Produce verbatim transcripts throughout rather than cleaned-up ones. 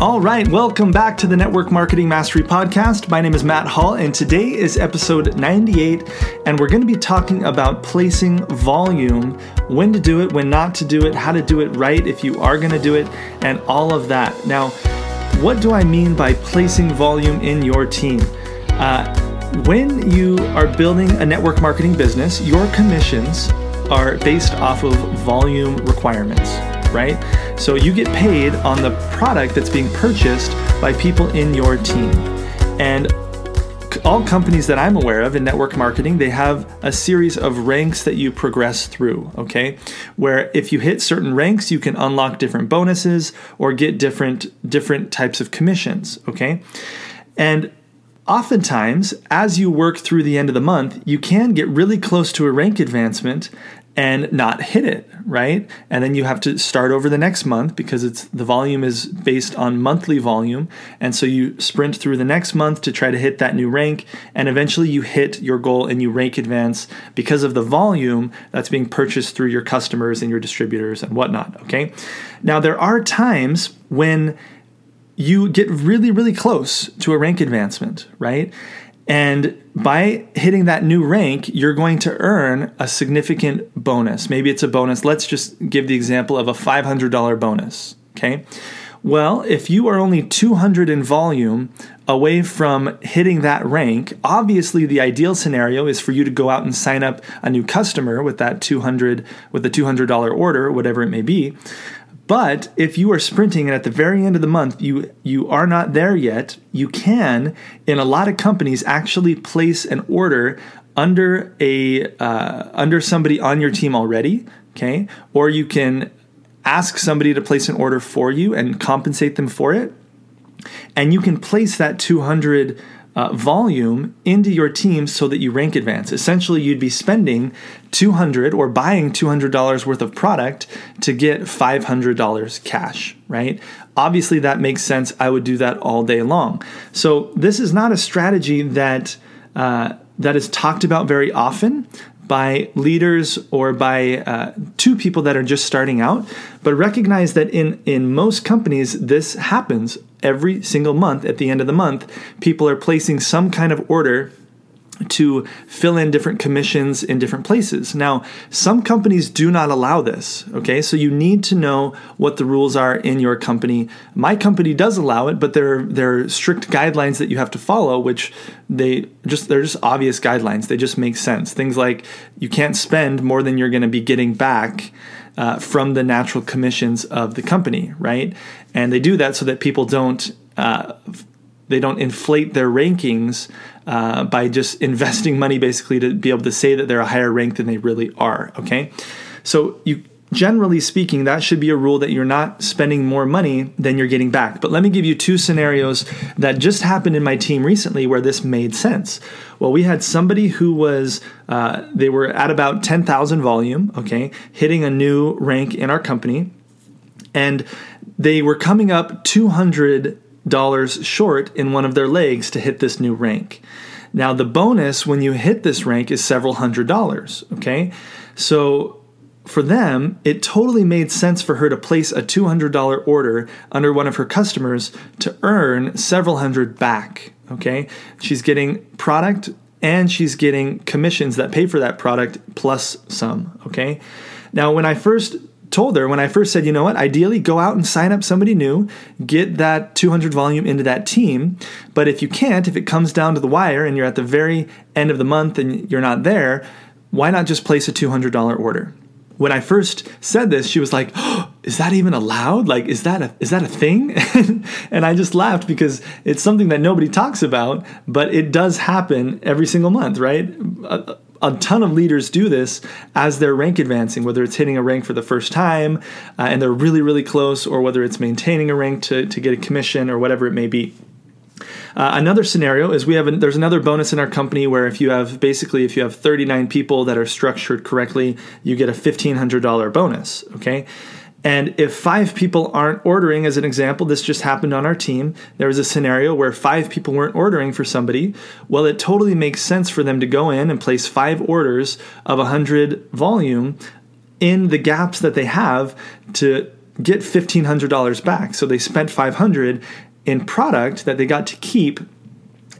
All right, welcome back to the Network Marketing Mastery Podcast. My name is Matt Hall, and today is episode ninety-eight, and we're going to be talking about placing volume, when to do it, when not to do it, how to do it right if you are going to do it, and all of that. Now, what do I mean by placing volume in your team? Uh, when you are building a network marketing business, your commissions are based off of volume requirements, right? So you get paid on the product that's being purchased by people in your team. And all companies that I'm aware of in network marketing, they have a series of ranks that you progress through, okay? Where if you hit certain ranks, you can unlock different bonuses or get different different types of commissions, okay? And oftentimes, as you work through the end of the month, you can get really close to a rank advancement and not hit it, right? And then you have to start over the next month because it's the volume is based on monthly volume. And so you sprint through the next month to try to hit that new rank. And eventually you hit your goal and you rank advance because of the volume that's being purchased through your customers and your distributors and whatnot, okay? Now, there are times when you get really, really close to a rank advancement, right? And by hitting that new rank, you're going to earn a significant bonus. Maybe it's a bonus. Let's just give the example of a five hundred dollars bonus, okay? Well, if you are only two hundred in volume away from hitting that rank, obviously the ideal scenario is for you to go out and sign up a new customer with that two hundred, with the two hundred dollars order, whatever it may be. But if you are sprinting and at the very end of the month, you, you are not there yet, you can, in a lot of companies, actually place an order under a uh, under somebody on your team already, okay? Or you can ask somebody to place an order for you and compensate them for it. And you can place that two hundred uh, volume into your team so that you rank advance. Essentially, you'd be spending two hundred dollars or buying two hundred dollars worth of product to get five hundred dollars cash, right? Obviously, that makes sense. I would do that all day long. So this is not a strategy that uh, that is talked about very often by leaders or by uh, two people that are just starting out, but recognize that in, in most companies, this happens every single month. At the end of the month, people are placing some kind of order to fill in different commissions in different places. Now, some companies do not allow this, okay? So you need to know what the rules are in your company. My company does allow it, but there are, there are strict guidelines that you have to follow, which they just they're just obvious guidelines. They just make sense. Things like you can't spend more than you're going to be getting back uh, from the natural commissions of the company, right? And they do that so that people don't uh, they don't inflate their rankings Uh, by just investing money basically to be able to say that they're a higher rank than they really are, okay? So you, generally speaking, that should be a rule that you're not spending more money than you're getting back. But let me give you two scenarios that just happened in my team recently where this made sense. Well, we had somebody who was, uh, they were at about ten thousand volume, okay, hitting a new rank in our company, and they were coming up two hundred dollars short in one of their legs to hit this new rank. Now, the bonus when you hit this rank is several hundred dollars, okay? So for them, it totally made sense for her to place a two hundred dollars order under one of her customers to earn several hundred back, okay? She's getting product and she's getting commissions that pay for that product plus some, okay? Now, when I first told her when I first said, you know what, ideally go out and sign up somebody new, get that two hundred volume into that team. But if you can't, if it comes down to the wire and you're at the very end of the month and you're not there, why not just place a two hundred dollars order? When I first said this, she was like, oh, is that even allowed? Like, is that a, is that a thing? And I just laughed because it's something that nobody talks about, but it does happen every single month, right? Uh, A ton of leaders do this as they're rank advancing, whether it's hitting a rank for the first time uh, and they're really, really close, or whether it's maintaining a rank to, to get a commission or whatever it may be. Uh, another scenario is we have, a, there's another bonus in our company where if you have, basically, if you have thirty-nine people that are structured correctly, you get a fifteen hundred dollars bonus, okay? And if five people aren't ordering, as an example, this just happened on our team, there was a scenario where five people weren't ordering for somebody. Well, it totally makes sense for them to go in and place five orders of one hundred volume in the gaps that they have to get fifteen hundred dollars back. So they spent five hundred dollars in product that they got to keep,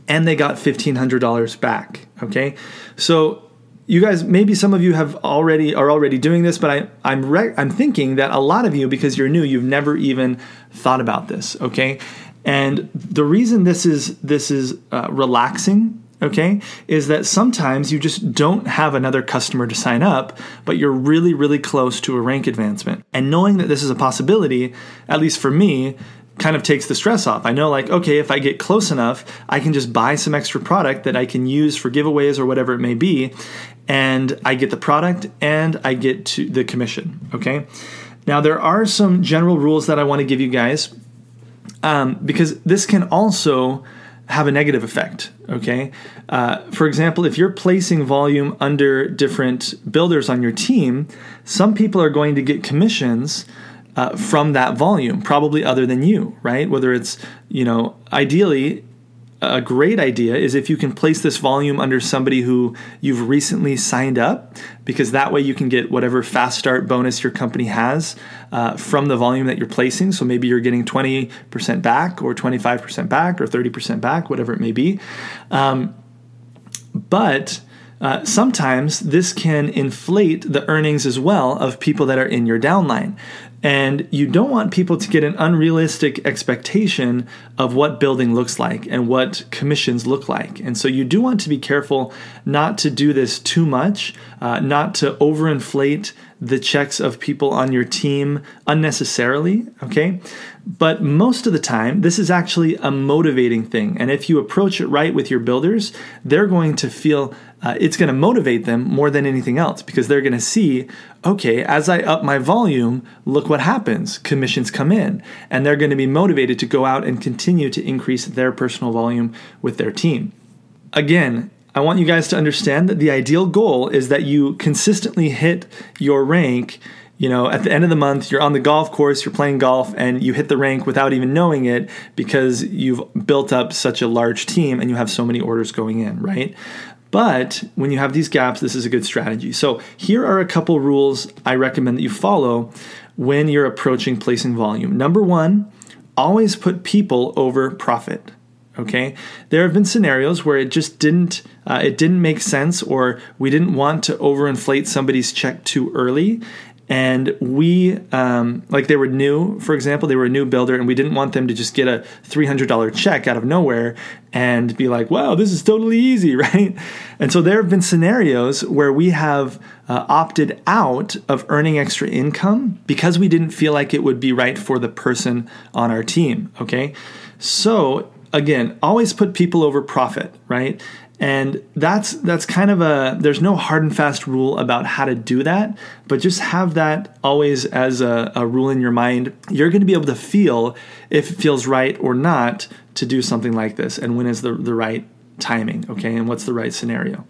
and they got fifteen hundred dollars back. Okay. So you guys, maybe some of you have already are already doing this, but I, I'm re- I'm thinking that a lot of you, because you're new, you've never even thought about this. Okay. And the reason this is this is uh, relaxing, okay, is that sometimes you just don't have another customer to sign up, but you're really, really close to a rank advancement. And knowing that this is a possibility, at least for me, kind of takes the stress off. I know, like, okay, if I get close enough, I can just buy some extra product that I can use for giveaways or whatever it may be, and I get the product and I get to the commission, okay? Now, there are some general rules that I want to give you guys, Um, because this can also have a negative effect, okay? Uh, for example, if you're placing volume under different builders on your team, some people are going to get commissions uh, from that volume, probably other than you, right? Whether it's, you know, ideally, a great idea is if you can place this volume under somebody who you've recently signed up, because that way you can get whatever fast start bonus your company has uh, from the volume that you're placing. So maybe you're getting twenty percent back or twenty-five percent back or thirty percent back, whatever it may be. Um, but uh, sometimes this can inflate the earnings as well of people that are in your downline. And you don't want people to get an unrealistic expectation of what building looks like and what commissions look like. And so you do want to be careful not to do this too much, uh, not to overinflate the checks of people on your team unnecessarily, okay? But most of the time, this is actually a motivating thing. And if you approach it right with your builders, they're going to feel uh, it's going to motivate them more than anything else, because they're going to see, okay, as I up my volume, look what happens. Commissions come in, and they're going to be motivated to go out and continue to increase their personal volume with their team. Again, I want you guys to understand that the ideal goal is that you consistently hit your rank. You know, at the end of the month, you're on the golf course, you're playing golf, and you hit the rank without even knowing it because you've built up such a large team and you have so many orders going in, right? But when you have these gaps, this is a good strategy. So here are a couple rules I recommend that you follow when you're approaching placing volume. Number one, always put people over profit. Okay, there have been scenarios where it just didn't uh, it didn't make sense, or we didn't want to overinflate somebody's check too early, and we um, like they were new. For example, they were a new builder, and we didn't want them to just get a three hundred dollars check out of nowhere and be like, "Wow, this is totally easy," right? And so there have been scenarios where we have uh, opted out of earning extra income because we didn't feel like it would be right for the person on our team. Okay, so. Again, always put people over profit, right? And that's that's kind of a, there's no hard and fast rule about how to do that, but just have that always as a, a rule in your mind. You're going to be able to feel if it feels right or not to do something like this, and when is the, the right timing, okay? And what's the right scenario?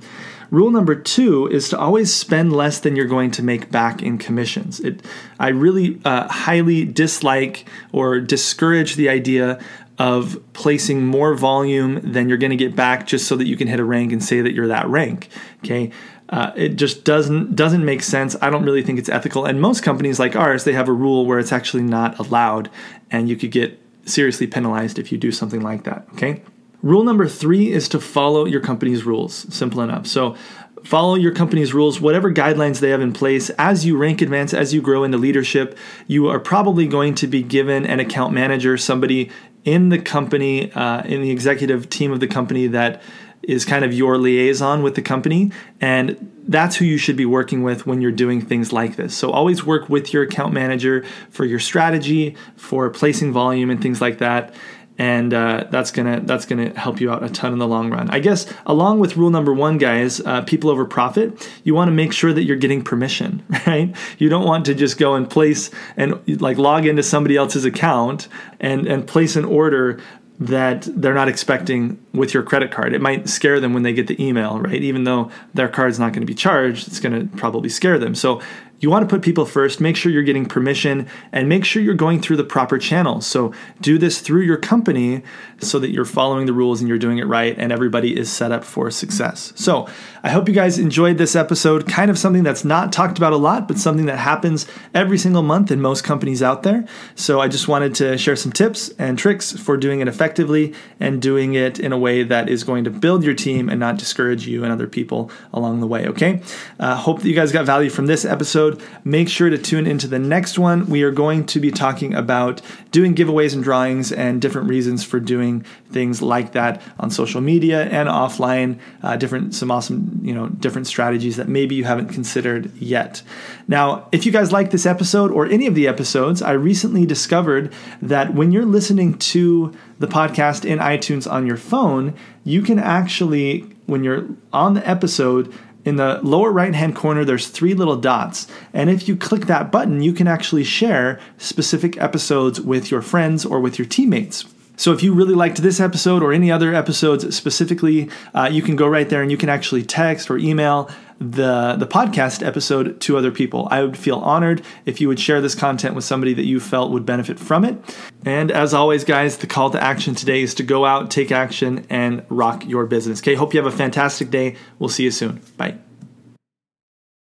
Rule number two is to always spend less than you're going to make back in commissions. It, I really uh, highly dislike or discourage the idea of placing more volume than you're going to get back just so that you can hit a rank and say that you're that rank, okay? Uh, it just doesn't doesn't make sense. I don't really think it's ethical. And most companies like ours, they have a rule where it's actually not allowed, and you could get seriously penalized if you do something like that, okay? Rule number three is to follow your company's rules, simple enough. So follow your company's rules, whatever guidelines they have in place. As you rank advance, as you grow into leadership, you are probably going to be given an account manager, somebody in the company, uh, in the executive team of the company that is kind of your liaison with the company. And that's who you should be working with when you're doing things like this. So always work with your account manager for your strategy, for placing volume and things like that. And uh, that's gonna that's gonna help you out a ton in the long run. I guess along with rule number one, guys, uh, people over profit, you want to make sure that you're getting permission, right? You don't want to just go and place and like log into somebody else's account and and place an order that they're not expecting with your credit card. It might scare them when they get the email, right? Even though their card's not going to be charged, it's going to probably scare them. So you want to put people first, make sure you're getting permission, and make sure you're going through the proper channels. So do this through your company so that you're following the rules and you're doing it right and everybody is set up for success. So I hope you guys enjoyed this episode, kind of something that's not talked about a lot, but something that happens every single month in most companies out there. So I just wanted to share some tips and tricks for doing it effectively and doing it in a way that is going to build your team and not discourage you and other people along the way, okay? Uh, hope that you guys got value from this episode. Make sure to tune into the next one. We are going to be talking about doing giveaways and drawings and different reasons for doing things like that on social media and offline, uh, different, some awesome, you know, different strategies that maybe you haven't considered yet. Now, if you guys like this episode or any of the episodes, I recently discovered that when you're listening to the podcast in iTunes on your phone, you can actually, when you're on the episode, in the lower right-hand corner, there's three little dots. And if you click that button, you can actually share specific episodes with your friends or with your teammates. So if you really liked this episode or any other episodes specifically, uh, you can go right there and you can actually text or email the the podcast episode to other people. I would feel honored if you would share this content with somebody that you felt would benefit from it. And as always, guys, the call to action today is to go out, take action, and rock your business. Okay, hope you have a fantastic day. We'll see you soon. Bye.